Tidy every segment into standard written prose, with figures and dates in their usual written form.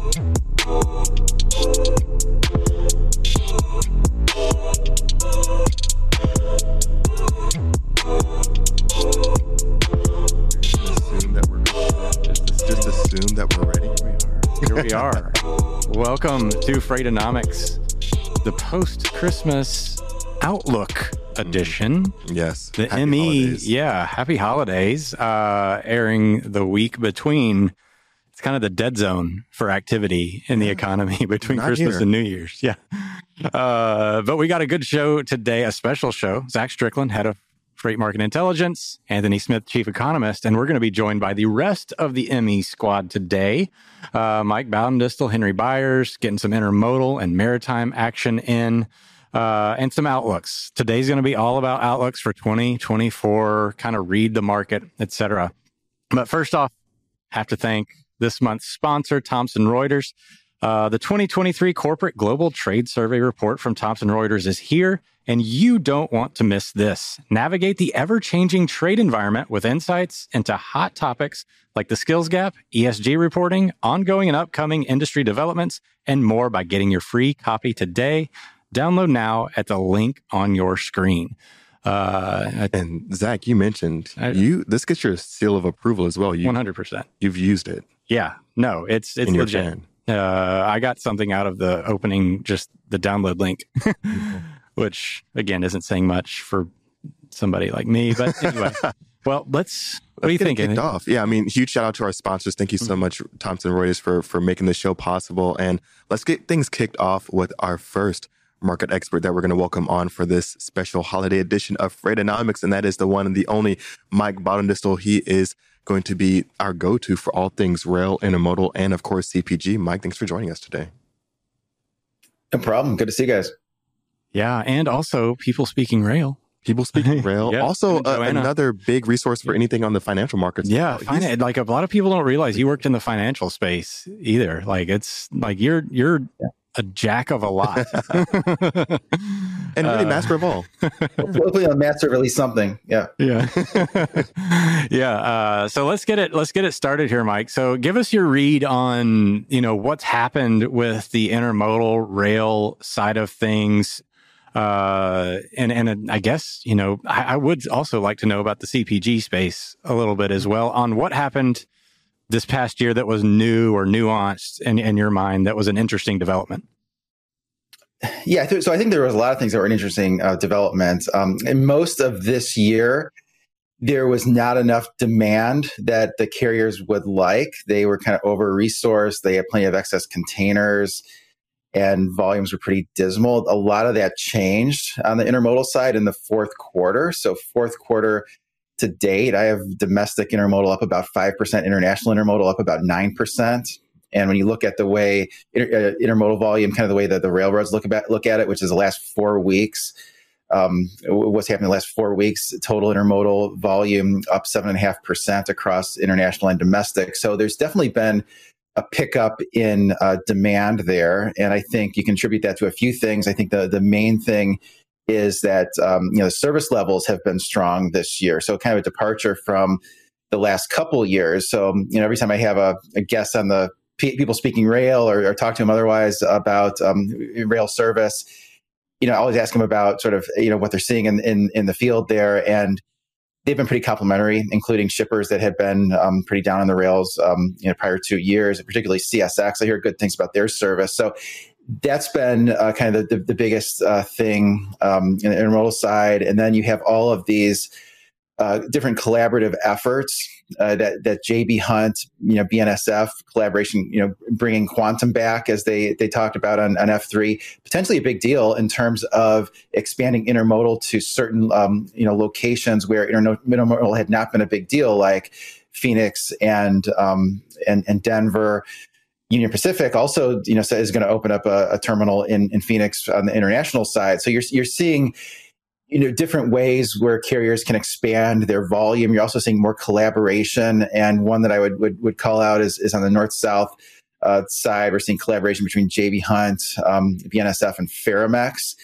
Just assume that we're ready. We are. Welcome to Freightonomics, the post-Christmas outlook edition. Yes. The happy ME. Holidays. Yeah. Happy holidays. Airing the week between. It's kind of the dead zone for activity in the economy between Christmas and New Year's. Yeah. But we got a good show today, a special show. Zach Strickland, head of Freight Market Intelligence, Anthony Smith, chief economist, and we're going to be joined by the rest of the ME squad today. Mike Baudendistel, Henry Byers, getting some intermodal and maritime action in, and some outlooks. Today's going to be all about outlooks for 2024, kind of read the market, etc. But first off, have to thank this month's sponsor, Thomson Reuters. The 2023 Corporate Global Trade Survey report from Thomson Reuters is here, and you don't want to miss this. Navigate the ever-changing trade environment with insights into hot topics like the skills gap, ESG reporting, ongoing and upcoming industry developments, and more by getting your free copy today. Download now at the link on your screen. And Zach, you mentioned this gets your seal of approval as well. 100%. You've used it. Yeah. No, it's legit. I got something out of the opening, just the download link, which, again, isn't saying much for somebody like me. But anyway, well, what do you think? Kicked off. Yeah, I mean, huge shout out to our sponsors. Thank you so much, Thomson Reuters, for making this show possible. And let's get things kicked off with our first market expert that we're going to welcome on for this special holiday edition of Freightonomics. And that is the one and the only Mike Baudendistel. He is going to be our go-to for all things rail, intermodal, and of course, CPG. Mike, thanks for joining us today. No problem. Good to see you guys. Yeah. And also people speaking rail. People speaking rail. Yeah. Also, another big resource for anything on the financial markets. Yeah. Like a lot of people don't realize you worked in the financial space either. Like it's like you're a jack of a lot. And really master of all. Hopefully a master of at least something. Yeah. Yeah. Yeah. So let's get it started here, Mike. So give us your read on, what's happened with the intermodal rail side of things. And I guess, I would also like to know about the CPG space a little bit as well on what happened this past year that was new or nuanced in your mind that was an interesting development. Yeah, so I think there was a lot of things that were an interesting development. And most of this year, there was not enough demand that the carriers would like. They were kind of over-resourced. They had plenty of excess containers, and volumes were pretty dismal. A lot of that changed on the intermodal side in the fourth quarter. So fourth quarter to date, I have domestic intermodal up about 5%, international intermodal up about 9%. And when you look at the way intermodal volume, kind of the way that the railroads look at it, which is the last 4 weeks, what's happened in the last 4 weeks, total intermodal volume up 7.5% across international and domestic. So there's definitely been a pickup in demand there. And I think you contribute that to a few things. I think the main thing is that, service levels have been strong this year. So kind of a departure from the last couple years. So, every time I have a guest on the people speaking rail or talk to him otherwise about rail service, I always ask him about sort of, what they're seeing in the field there. And they've been pretty complimentary, including shippers that had been pretty down on the rails, prior 2 years, and particularly CSX. I hear good things about their service. So that's been kind of the biggest thing in the intermodal side. And then you have all of these different collaborative efforts that J.B. Hunt, BNSF collaboration, bringing quantum back, as they talked about on F3, potentially a big deal in terms of expanding intermodal to certain, locations where intermodal had not been a big deal, like Phoenix and Denver. Union Pacific also, is going to open up a terminal in Phoenix on the international side. So you're seeing different ways where carriers can expand their volume. You're also seeing more collaboration. And one that I would call out is on the north-south side. We're seeing collaboration between J.B. Hunt, BNSF, and Ferromex,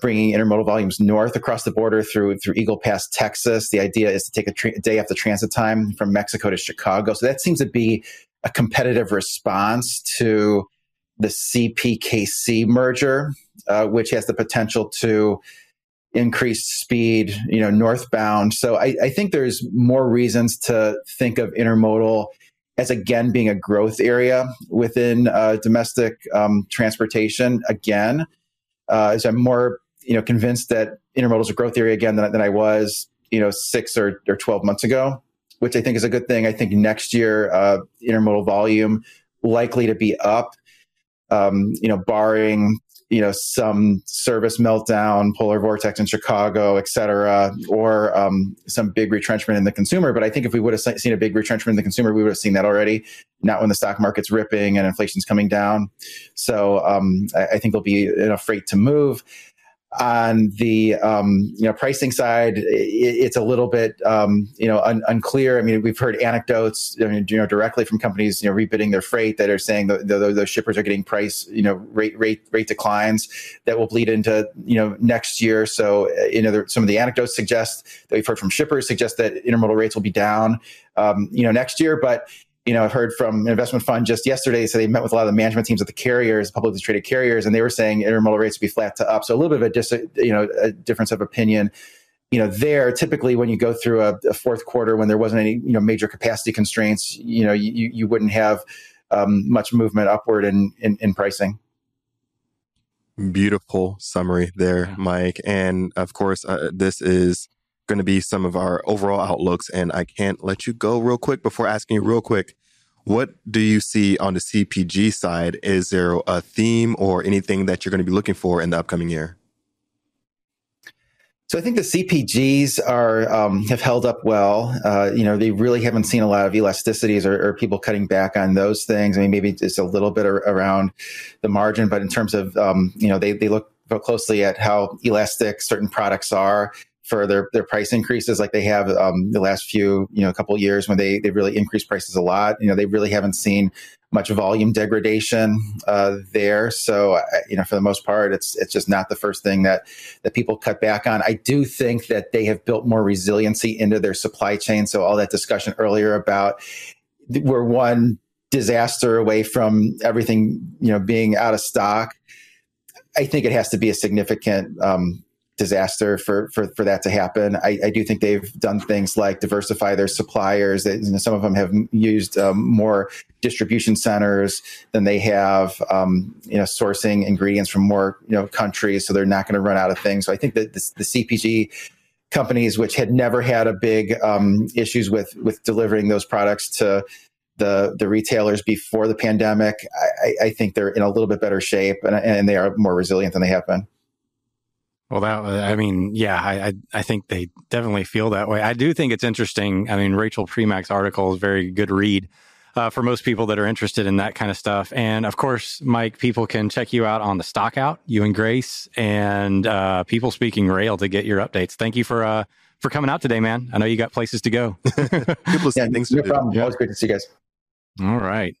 bringing intermodal volumes north across the border through Eagle Pass, Texas. The idea is to take a day off the transit time from Mexico to Chicago. So that seems to be a competitive response to the CPKC merger, which has the potential to increase speed, northbound. So I think there's more reasons to think of intermodal as, again, being a growth area within domestic transportation. Again, as I'm more convinced that intermodal is a growth area again than I was 6 or 12 months ago, which I think is a good thing. I think next year intermodal volume likely to be up, barring some service meltdown, polar vortex in Chicago, et cetera, or some big retrenchment in the consumer. But I think if we would have seen a big retrenchment in the consumer, we would have seen that already, not when the stock market's ripping and inflation's coming down. So I think there'll be enough freight to move. On the pricing side, it's a little bit unclear. I mean, we've heard anecdotes directly from companies rebidding their freight that are saying those shippers are getting price rate declines that will bleed into next year. So some of the anecdotes suggest that we've heard from shippers suggest that intermodal rates will be down next year, but. I've heard from an investment fund just yesterday, so they met with a lot of the management teams at the carriers, publicly traded carriers, and they were saying intermodal rates would be flat to up. So a little bit of a difference of opinion, there. Typically, when you go through a fourth quarter when there wasn't any major capacity constraints, you wouldn't have much movement upward in pricing. Beautiful summary there, Mike. And of course, this is going to be some of our overall outlooks, and I can't let you go real quick before asking you real quick, what do you see on the CPG side? Is there a theme or anything that you're going to be looking for in the upcoming year? So I think the CPGs have held up well. They really haven't seen a lot of elasticities or people cutting back on those things. I mean, maybe it's a little bit around the margin, but in terms of, they look closely at how elastic certain products are for their price increases, like they have the last few couple of years when they really increased prices a lot. They really haven't seen much volume degradation there. So for the most part, it's just not the first thing that people cut back on. I do think that they have built more resiliency into their supply chain. So all that discussion earlier about we're one disaster away from everything being out of stock, I think it has to be a significant disaster for that to happen. I do think they've done things like diversify their suppliers. Some of them have used more distribution centers than they have, sourcing ingredients from more countries, so they're not going to run out of things. So I think that the CPG companies, which had never had a big issues with delivering those products to the retailers before the pandemic, I think they're in a little bit better shape and they are more resilient than they have been. Well, I think they definitely feel that way. I do think it's interesting. I mean, Rachel Premack's article is a very good read for most people that are interested in that kind of stuff. And of course, Mike, people can check you out on the Stockout, you and Grace, and People Speaking Rail to get your updates. Thank you for coming out today, man. I know you got places to go. Things to do. Problem. Yeah. Always great to see you guys. All right.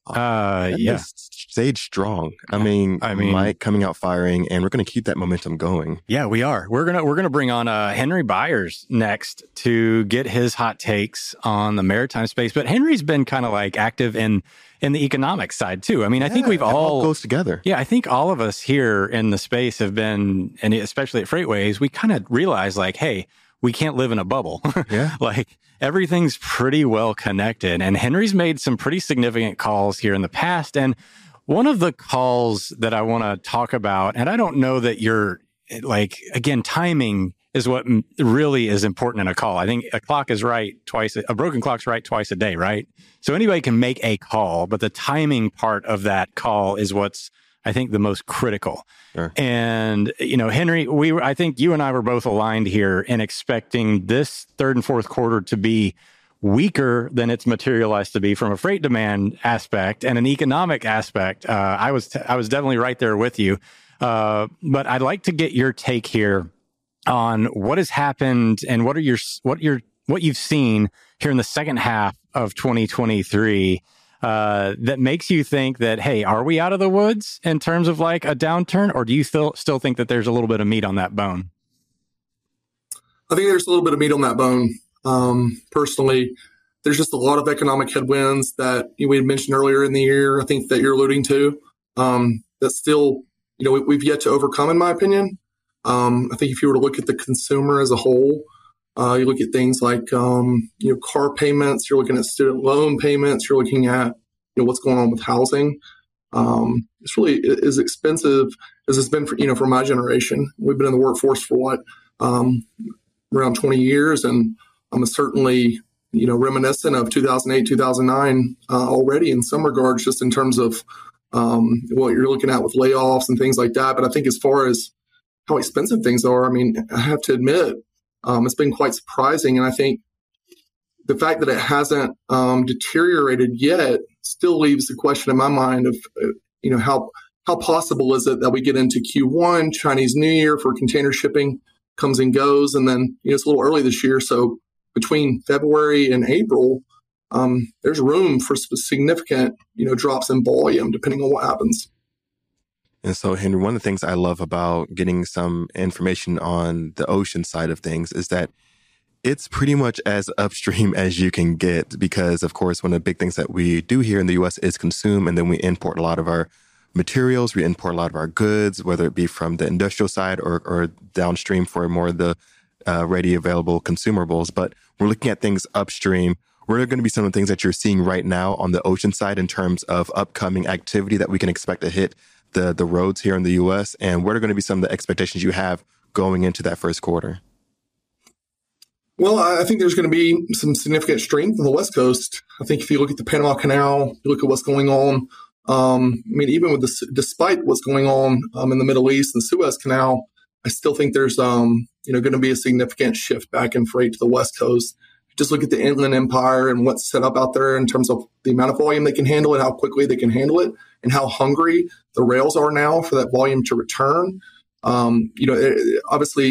Stayed strong. I mean, Mike coming out firing, and we're going to keep that momentum going. Yeah, we are. We're gonna bring on Henry Byers next to get his hot takes on the maritime space. But Henry's been kind of like active in the economic side too. I mean, I think we've all goes together. Yeah, I think all of us here in the space have been, and especially at Freightways, we kind of realize like, hey, we can't live in a bubble. Yeah. Like everything's pretty well connected. And Henry's made some pretty significant calls here in the past. And one of the calls that I want to talk about, and I don't know that you're like, again, timing is what really is important in a call. I think a broken clock's right twice a day, right? So anybody can make a call, but the timing part of that call is what's, I think, the most critical. Sure. And, Henry, I think you and I were both aligned here in expecting this third and fourth quarter to be weaker than it's materialized to be from a freight demand aspect and an economic aspect. I was definitely right there with you. But I'd like to get your take here on what has happened and what you've seen here in the second half of 2023. That makes you think that, hey, are we out of the woods in terms of like a downturn, or do you still think that there's a little bit of meat on that bone? I think there's a little bit of meat on that bone. Personally, There's just a lot of economic headwinds that we had mentioned earlier in the year, I think that you're alluding to, that still, we've yet to overcome, in my opinion. I think if you were to look at the consumer as a whole, you look at things like, car payments, you're looking at student loan payments, you're looking at, what's going on with housing. It's really as expensive as it's been for, for my generation. We've been in the workforce for around 20 years, and I'm certainly, reminiscent of 2008, 2009 already in some regards, just in terms of what you're looking at with layoffs and things like that. But I think as far as how expensive things are, I have to admit, it's been quite surprising. And I think the fact that it hasn't deteriorated yet still leaves the question in my mind of, how possible is it that we get into Q1, Chinese New Year for container shipping comes and goes. And then, it's a little early this year. So between February and April, there's room for significant, drops in volume, depending on what happens. And so, Henry, one of the things I love about getting some information on the ocean side of things is that it's pretty much as upstream as you can get, because, of course, one of the big things that we do here in the U.S. is consume, and then we import a lot of our materials, we import a lot of our goods, whether it be from the industrial side or downstream for more of the ready available consumables. But we're looking at things upstream. What are going to be some of the things that you're seeing right now on the ocean side in terms of upcoming activity that we can expect to hit the roads here in the U.S.? And what are going to be some of the expectations you have going into that first quarter? Well, I think there's going to be some significant strength on the West Coast. I think if you look at the Panama Canal, you look at what's going on, even with despite what's going on in the Middle East and Suez Canal, I still think there's going to be a significant shift back in freight to the West Coast. Just look at the Inland Empire and what's set up out there in terms of the amount of volume they can handle and how quickly they can handle it and how hungry the rails are now for that volume to return. Obviously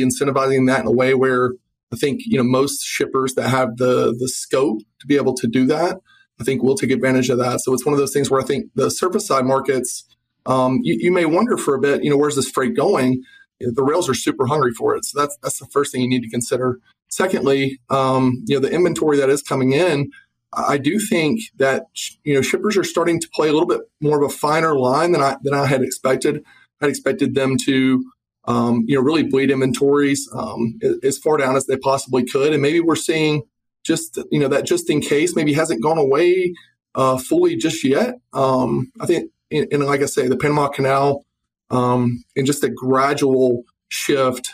incentivizing that in a way where I think, most shippers that have the scope to be able to do that, I think will take advantage of that. So it's one of those things where I think the surface side markets, you may wonder for a bit, where's this freight going? The rails are super hungry for it. So that's the first thing you need to consider. Secondly, the inventory that is coming in, I do think that, shippers are starting to play a little bit more of a finer line than I had expected. I'd expected them to, really bleed inventories as far down as they possibly could. And maybe we're seeing just, that just in case maybe hasn't gone away fully just yet. I think, and like I say, the Panama Canal and just a gradual shift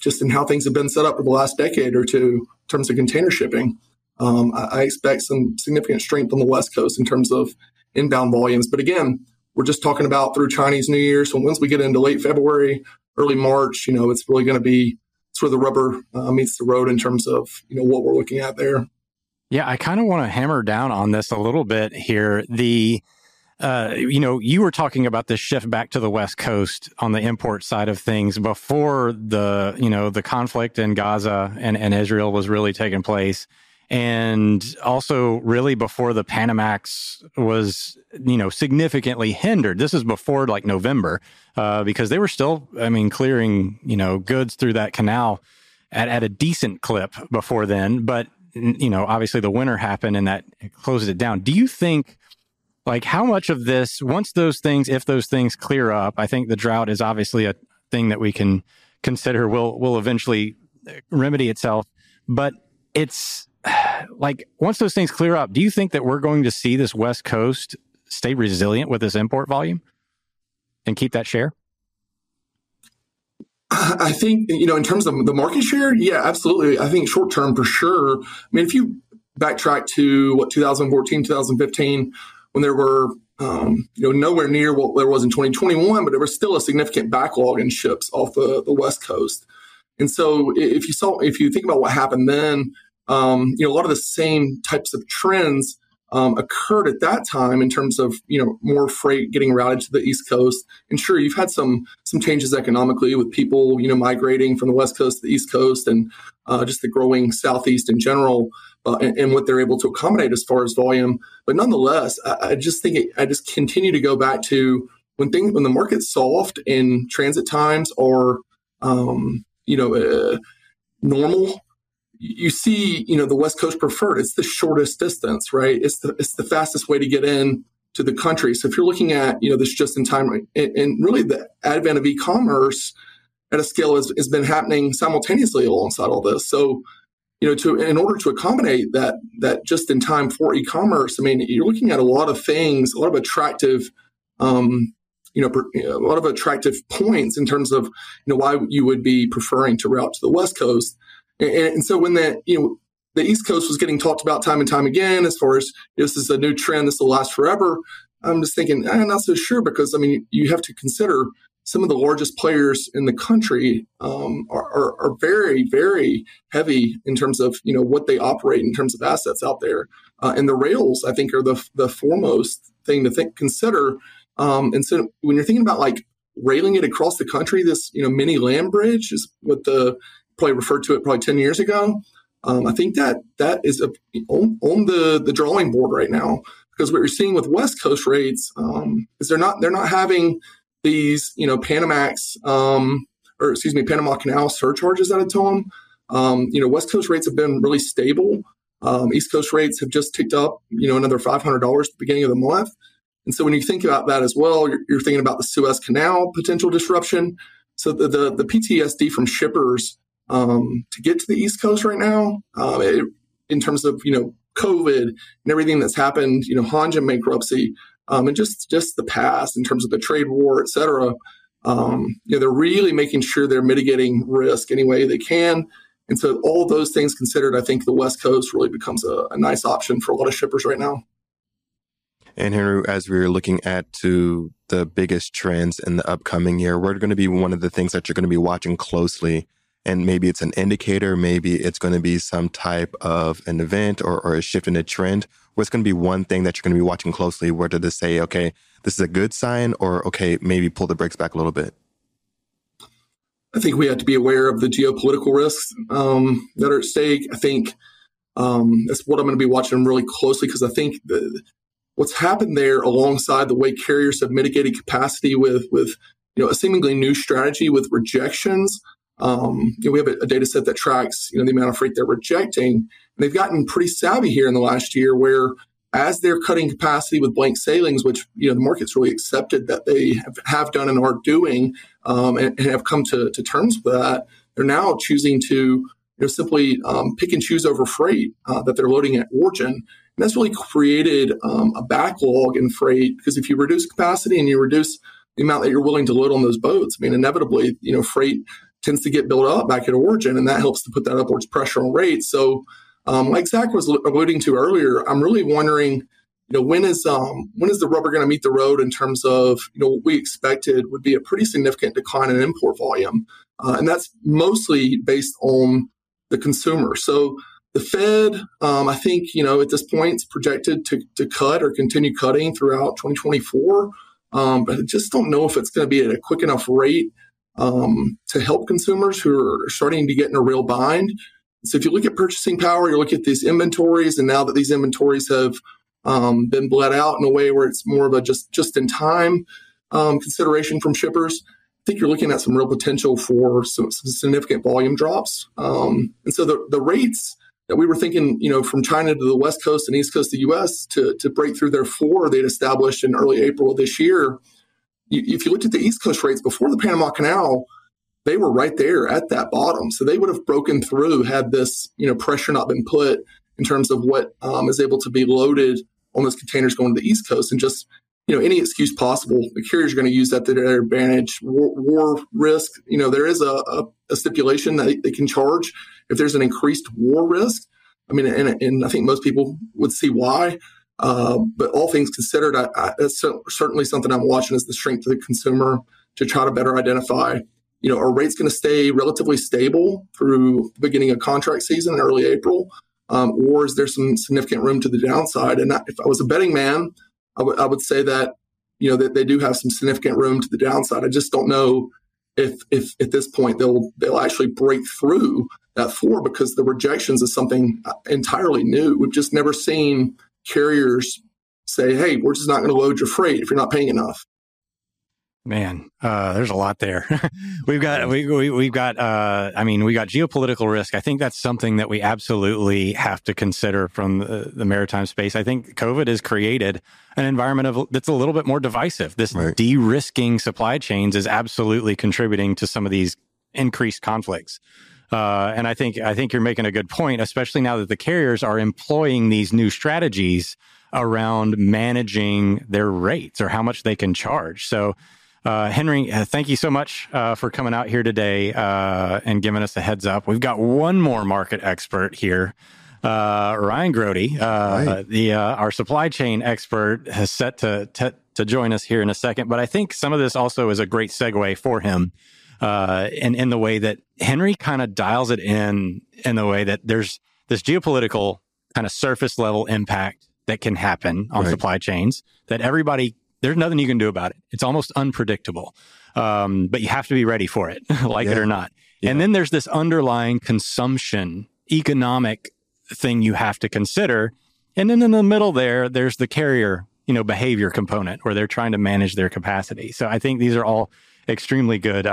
just in how things have been set up for the last decade or two in terms of container shipping. I expect some significant strength on the West Coast in terms of inbound volumes. But again, we're just talking about through Chinese New Year. So once we get into late February, early March, it's really going to be sort of the rubber meets the road in terms of, what we're looking at there. Yeah, I kind of want to hammer down on this a little bit here. You were talking about this shift back to the West Coast on the import side of things before the conflict in Gaza and Israel was really taking place. And also really before the Panamax was, significantly hindered. This is before November, because they were still, clearing, goods through that canal at a decent clip before then. But, obviously the winter happened and that closes it down. Do you think how much of this, once if those things clear up, I think the drought is obviously a thing that we can consider will eventually remedy itself. But it's once those things clear up, do you think that we're going to see this West Coast stay resilient with this import volume and keep that share? I think, in terms of the market share, yeah, absolutely. I think short term for sure. If you backtrack to 2014, 2015, when there were, nowhere near what there was in 2021, but there was still a significant backlog in ships off the West Coast. And so if you think about what happened then, a lot of the same types of trends occurred at that time in terms of, more freight getting routed to the East Coast. And sure, you've had some changes economically with people, migrating from the West Coast to the East Coast and just the growing Southeast in general. And what they're able to accommodate as far as volume. But nonetheless, I just think I just continue to go back to when the market's soft and transit times are, normal, you see, you know, the West Coast preferred. It's the shortest distance, right? It's the fastest way to get in to the country. So if you're looking at, you know, this just in time, and really the advent of e-commerce at a scale has been happening simultaneously alongside all this. So, you know, in order to accommodate that just in time for e-commerce, I mean, you're looking at a lot of things, a lot of attractive, a lot of attractive points in terms of, you know, why you would be preferring to route to the West Coast. And so when the East Coast was getting talked about time and time again, as far as this is a new trend, this will last forever, I'm just thinking, I'm not so sure, because, I mean, you have to consider some of the largest players in the country are very, very heavy in terms of, you know, what they operate in terms of assets out there. And the rails, I think, are the foremost thing to consider. And so when you're thinking about, like, railing it across the country, this, you know, mini land bridge is what probably referred to it 10 years ago. I think that is on the drawing board right now, because what you're seeing with West Coast rates is they're not having these, you know, Panama Canal surcharges added to them. You know, West Coast rates have been really stable. East Coast rates have just ticked up, you know, another $500 at the beginning of the month. And so when you think about that as well, you're thinking about the Suez Canal potential disruption. So the PTSD from shippers to get to the East Coast right now, in terms of, you know, COVID and everything that's happened, you know, Hanjin bankruptcy, and just the past in terms of the trade war, et cetera, you know, they're really making sure they're mitigating risk any way they can. And so all those things considered, I think the West Coast really becomes a nice option for a lot of shippers right now. And Henry, as we're looking at to the biggest trends in the upcoming year, what are going to be one of the things that you're going to be watching closely? And maybe it's an indicator, maybe it's going to be some type of an event or a shift in a trend. What's going to be one thing that you're going to be watching closely? Where to say, okay, this is a good sign, or okay, maybe pull the brakes back a little bit? I think we have to be aware of the geopolitical risks that are at stake. I think that's what I'm going to be watching really closely, because I think what's happened there, alongside the way carriers have mitigated capacity with you know, a seemingly new strategy with rejections. You know, we have a data set that tracks, you know, the amount of freight they're rejecting, and they've gotten pretty savvy here in the last year, where as they're cutting capacity with blank sailings, which, you know, the market's really accepted that they have done and are doing, and have come to terms with that, they're now choosing to, you know, simply pick and choose over freight that they're loading at origin. And that's really created a backlog in freight, because if you reduce capacity and you reduce the amount that you're willing to load on those boats, I mean, inevitably, you know, freight tends to get built up back at origin, and that helps to put that upwards pressure on rates. So like Zach was alluding to earlier, I'm really wondering, you know, when is the rubber going to meet the road in terms of, you know, what we expected would be a pretty significant decline in import volume. And that's mostly based on the consumer. So the Fed, I think, you know, at this point, it's projected to cut or continue cutting throughout 2024. But I just don't know if it's going to be at a quick enough rate to help consumers who are starting to get in a real bind. So if you look at purchasing power, you look at these inventories, and now that these inventories have been bled out in a way where it's more of a just-in-time consideration from shippers, I think you're looking at some real potential for some significant volume drops. And so the rates that we were thinking, you know, from China to the West Coast and East Coast of the U.S. to break through their floor they'd established in early April of this year, if you looked at the East Coast rates before the Panama Canal, they were right there at that bottom. So they would have broken through had this, you know, pressure not been put in terms of what is able to be loaded on those containers going to the East Coast. And just, you know, any excuse possible, the carriers are going to use that to their advantage. War risk, you know, there is a stipulation that they can charge if there's an increased war risk. I mean, and I think most people would see why. But all things considered, that's certainly something I'm watching, is the strength of the consumer to try to better identify, you know, are rates going to stay relatively stable through the beginning of contract season in early April, or is there some significant room to the downside? And if I was a betting man, I would say that, you know, that they do have some significant room to the downside. I just don't know if at this point they'll actually break through that floor, because the rejections is something entirely new. We've just never seen carriers say, hey, we're just not going to load your freight if you're not paying enough. Man, there's a lot there. we've got geopolitical risk. I think that's something that we absolutely have to consider from the maritime space. I think COVID has created an environment that's a little bit more divisive. This right. De-risking supply chains is absolutely contributing to some of these increased conflicts. And I think you're making a good point, especially now that the carriers are employing these new strategies around managing their rates or how much they can charge. So, Henry, thank you so much for coming out here today and giving us a heads up. We've got one more market expert here. Ryan Grody, right. Our supply chain expert, has set to join us here in a second. But I think some of this also is a great segue for him. And in the way that Henry kind of dials it in the way that there's this geopolitical kind of surface level impact that can happen on right. supply chains that everybody, there's nothing you can do about it. It's almost unpredictable, but you have to be ready for it, like yeah. it or not. Yeah. And then there's this underlying consumption, economic thing you have to consider. And then in the middle there's the carrier, behavior component where they're trying to manage their capacity. So I think these are all extremely good,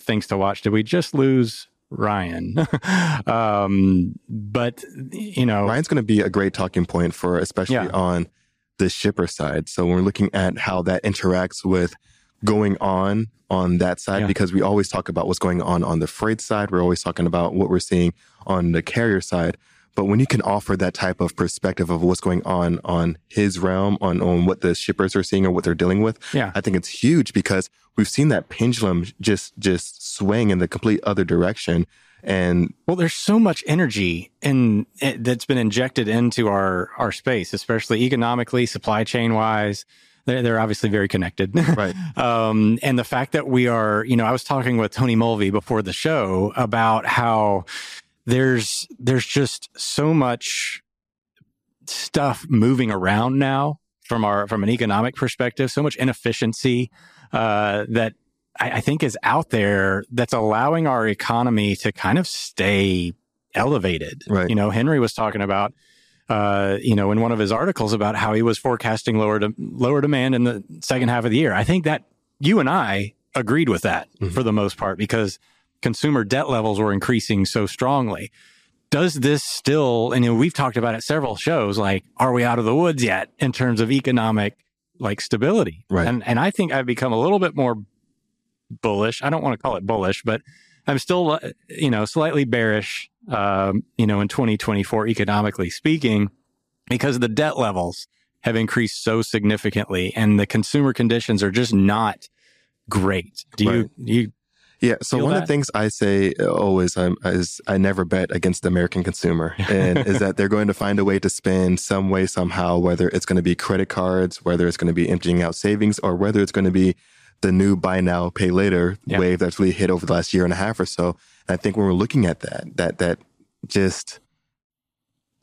things to watch. Did we just lose Ryan? Ryan's going to be a great talking point for, especially yeah. on the shipper side. So when we're looking at how that interacts with going on that side, yeah. because we always talk about what's going on the freight side. We're always talking about what we're seeing on the carrier side. But when you can offer that type of perspective of what's going on his realm, on what the shippers are seeing or what they're dealing with, yeah. I think it's huge because we've seen that pendulum just swing in the complete other direction. And well, there's so much energy that's been injected into our space, especially economically, supply chain wise. They're obviously very connected. Right. And the fact that we are, I was talking with Tony Mulvey before the show about how there's just so much stuff moving around now from an economic perspective, so much inefficiency that I think is out there that's allowing our economy to kind of stay elevated. Right. Henry was talking about, in one of his articles about how he was forecasting lower demand in the second half of the year. I think that you and I agreed with that mm-hmm. for the most part because consumer debt levels were increasing so strongly. Does this still, and we've talked about it several shows, like, are we out of the woods yet in terms of economic stability? Right. And I think I've become a little bit more bullish. I don't want to call it bullish, but I'm still, slightly bearish, in 2024, economically speaking, because the debt levels have increased so significantly and the consumer conditions are just not great. Do right. you Yeah, so one of the things I say always is I never bet against the American consumer, and is that they're going to find a way to spend some way, somehow, whether it's going to be credit cards, whether it's going to be emptying out savings, or whether it's going to be the new buy now, pay later yeah. wave that's really hit over the last year and a half or so. And I think when we're looking at that just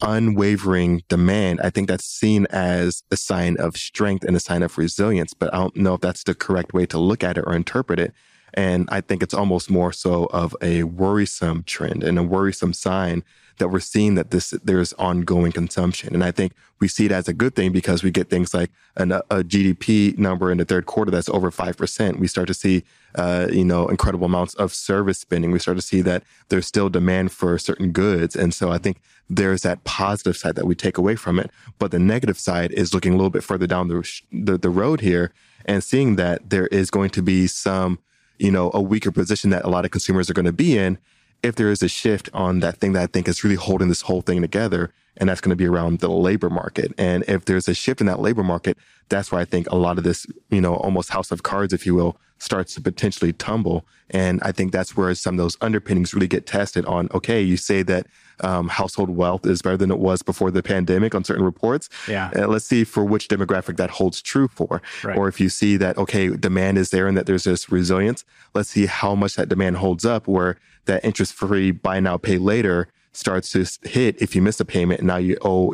unwavering demand, I think that's seen as a sign of strength and a sign of resilience, but I don't know if that's the correct way to look at it or interpret it. And I think it's almost more so of a worrisome trend and a worrisome sign that we're seeing that there's ongoing consumption. And I think we see it as a good thing because we get things like a GDP number in the third quarter that's over 5%. We start to see, incredible amounts of service spending. We start to see that there's still demand for certain goods. And so I think there's that positive side that we take away from it. But the negative side is looking a little bit further down the road here and seeing that there is going to be some a weaker position that a lot of consumers are going to be in if there is a shift on that thing that I think is really holding this whole thing together. And that's going to be around the labor market. And if there's a shift in that labor market, that's where I think a lot of this, almost house of cards, if you will, starts to potentially tumble. And I think that's where some of those underpinnings really get tested on, okay, you say that household wealth is better than it was before the pandemic on certain reports. Yeah. Let's see for which demographic that holds true for. Right. Or if you see that, okay, demand is there and that there's this resilience, let's see how much that demand holds up where that interest-free buy now, pay later starts to hit if you miss a payment and now you owe,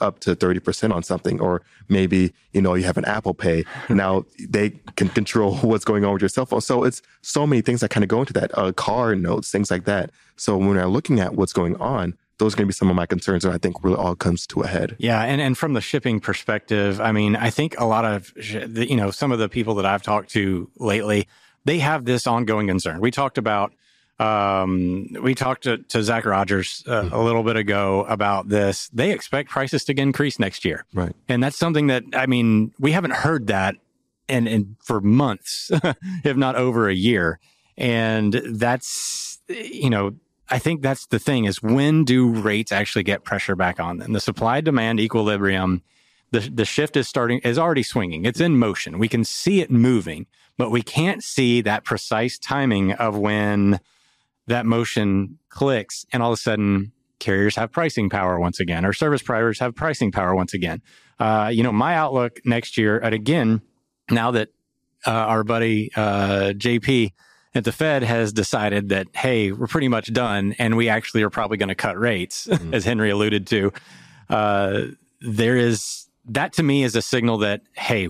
up to 30% on something, or maybe, you have an Apple Pay. Now they can control what's going on with your cell phone. So it's so many things that kind of go into that, car notes, things like that. So when we're looking at what's going on, those are going to be some of my concerns that I think really all comes to a head. Yeah. And from the shipping perspective, I mean, I think a lot of, you know, some of the people that I've talked to lately, they have this ongoing concern. We talked about, we talked to Zach Rogers a little bit ago about this. They expect prices to increase next year. Right. And that's something that, I mean, we haven't heard that and for months, if not over a year. And that's, you know, I think that's the thing is when do rates actually get pressure back on them? The supply demand equilibrium, the shift is already swinging. It's in motion. We can see it moving, but we can't see that precise timing of when that motion clicks and all of a sudden carriers have pricing power once again, or service providers have pricing power once again. You know, my outlook next year, and again, now that our buddy JP at the Fed has decided that, hey, we're pretty much done and we actually are probably going to cut rates, as Henry alluded to. There is, that to me is a signal that, hey,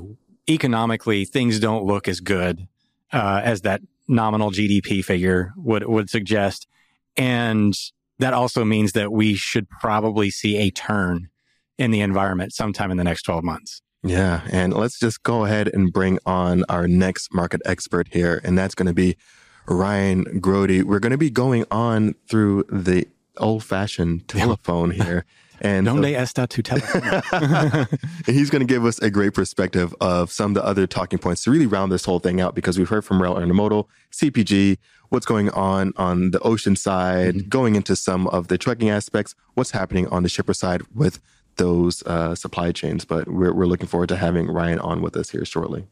economically things don't look as good as that nominal GDP figure would suggest. And that also means that we should probably see a turn in the environment sometime in the next 12 months. Yeah. And let's just go ahead and bring on our next market expert here. And that's going to be Ryan Grody. We're going to be going on through the old fashioned telephone here. And Donde está tu teléfono? And he's going to give us a great perspective of some of the other talking points to really round this whole thing out, because we've heard from rail intermodal, CPG, what's going on the ocean side, going into some of the trucking aspects, what's happening on the shipper side with those supply chains. But we're looking forward to having Ryan on with us here shortly.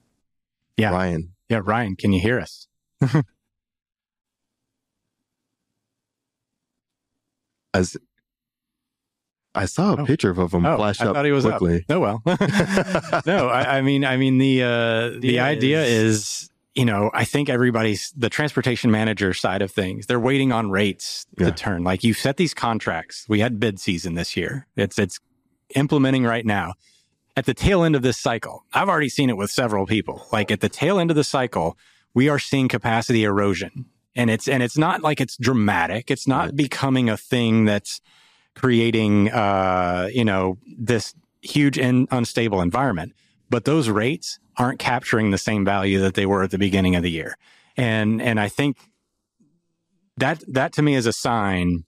Yeah. Ryan. Yeah, Ryan, can you hear us? As I saw a picture of him flash up quickly. Up. Oh, well. No, I mean the idea is, you know, I think everybody's the transportation manager side of things. They're waiting on rates to turn. Like, you set these contracts. We had bid season this year. It's implementing right now at the tail end of this cycle. I've already seen it with several people. Like, at the tail end of the cycle, we are seeing capacity erosion, and it's not like it's dramatic. It's not becoming a thing that's creating, you know, this huge and unstable environment, but those rates aren't capturing the same value that they were at the beginning of the year. And I think that to me is a sign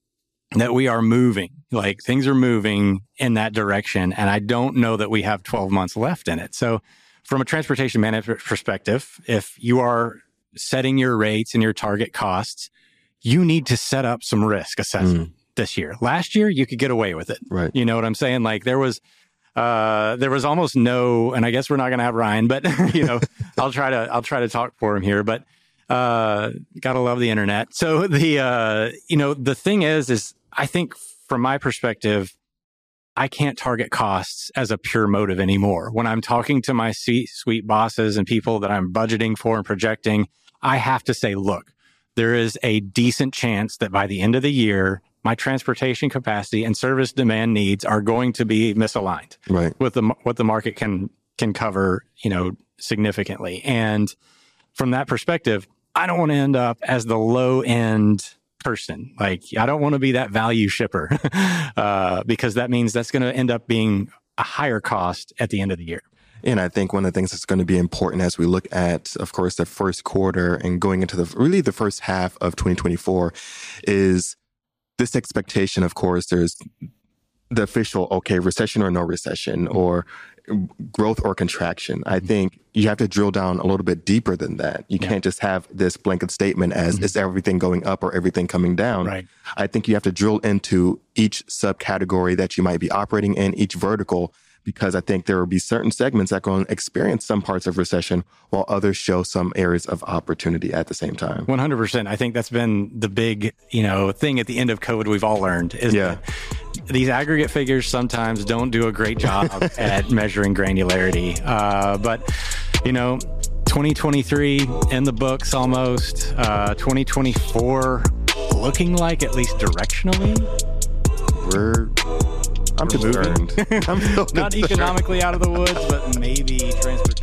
that we are moving, like things are moving in that direction. And I don't know that we have 12 months left in it. So from a transportation management perspective, if you are setting your rates and your target costs, you need to set up some risk assessment this year. Last year, you could get away with it. Right. You know what I'm saying? Like, there was almost no, and I guess we're not going to have Ryan, but you know, I'll try to talk for him here, but gotta love the internet. So the thing is I think from my perspective, I can't target costs as a pure motive anymore. When I'm talking to my C-suite bosses and people that I'm budgeting for and projecting, I have to say, look, there is a decent chance that by the end of the year, my transportation capacity and service demand needs are going to be misaligned with what the market can cover, you know, significantly. And from that perspective, I don't want to end up as the low end person. Like, I don't want to be that value shipper because that means that's going to end up being a higher cost at the end of the year. And I think one of the things that's going to be important as we look at, of course, the first quarter and going into the first half of 2024 is this expectation. Of course, there's the official, okay, recession or no recession, or growth or contraction. I think you have to drill down a little bit deeper than that. You can't just have this blanket statement as is everything going up or everything coming down. Right. I think you have to drill into each subcategory that you might be operating in, each vertical, because I think there will be certain segments that are going to experience some parts of recession while others show some areas of opportunity at the same time. 100%. I think that's been the big, you know, thing at the end of COVID we've all learned is that these aggregate figures sometimes don't do a great job at measuring granularity. But, you know, 2023 in the books almost, 2024 looking like, at least directionally, I'm concerned. Not economically out of the woods, but maybe transportation.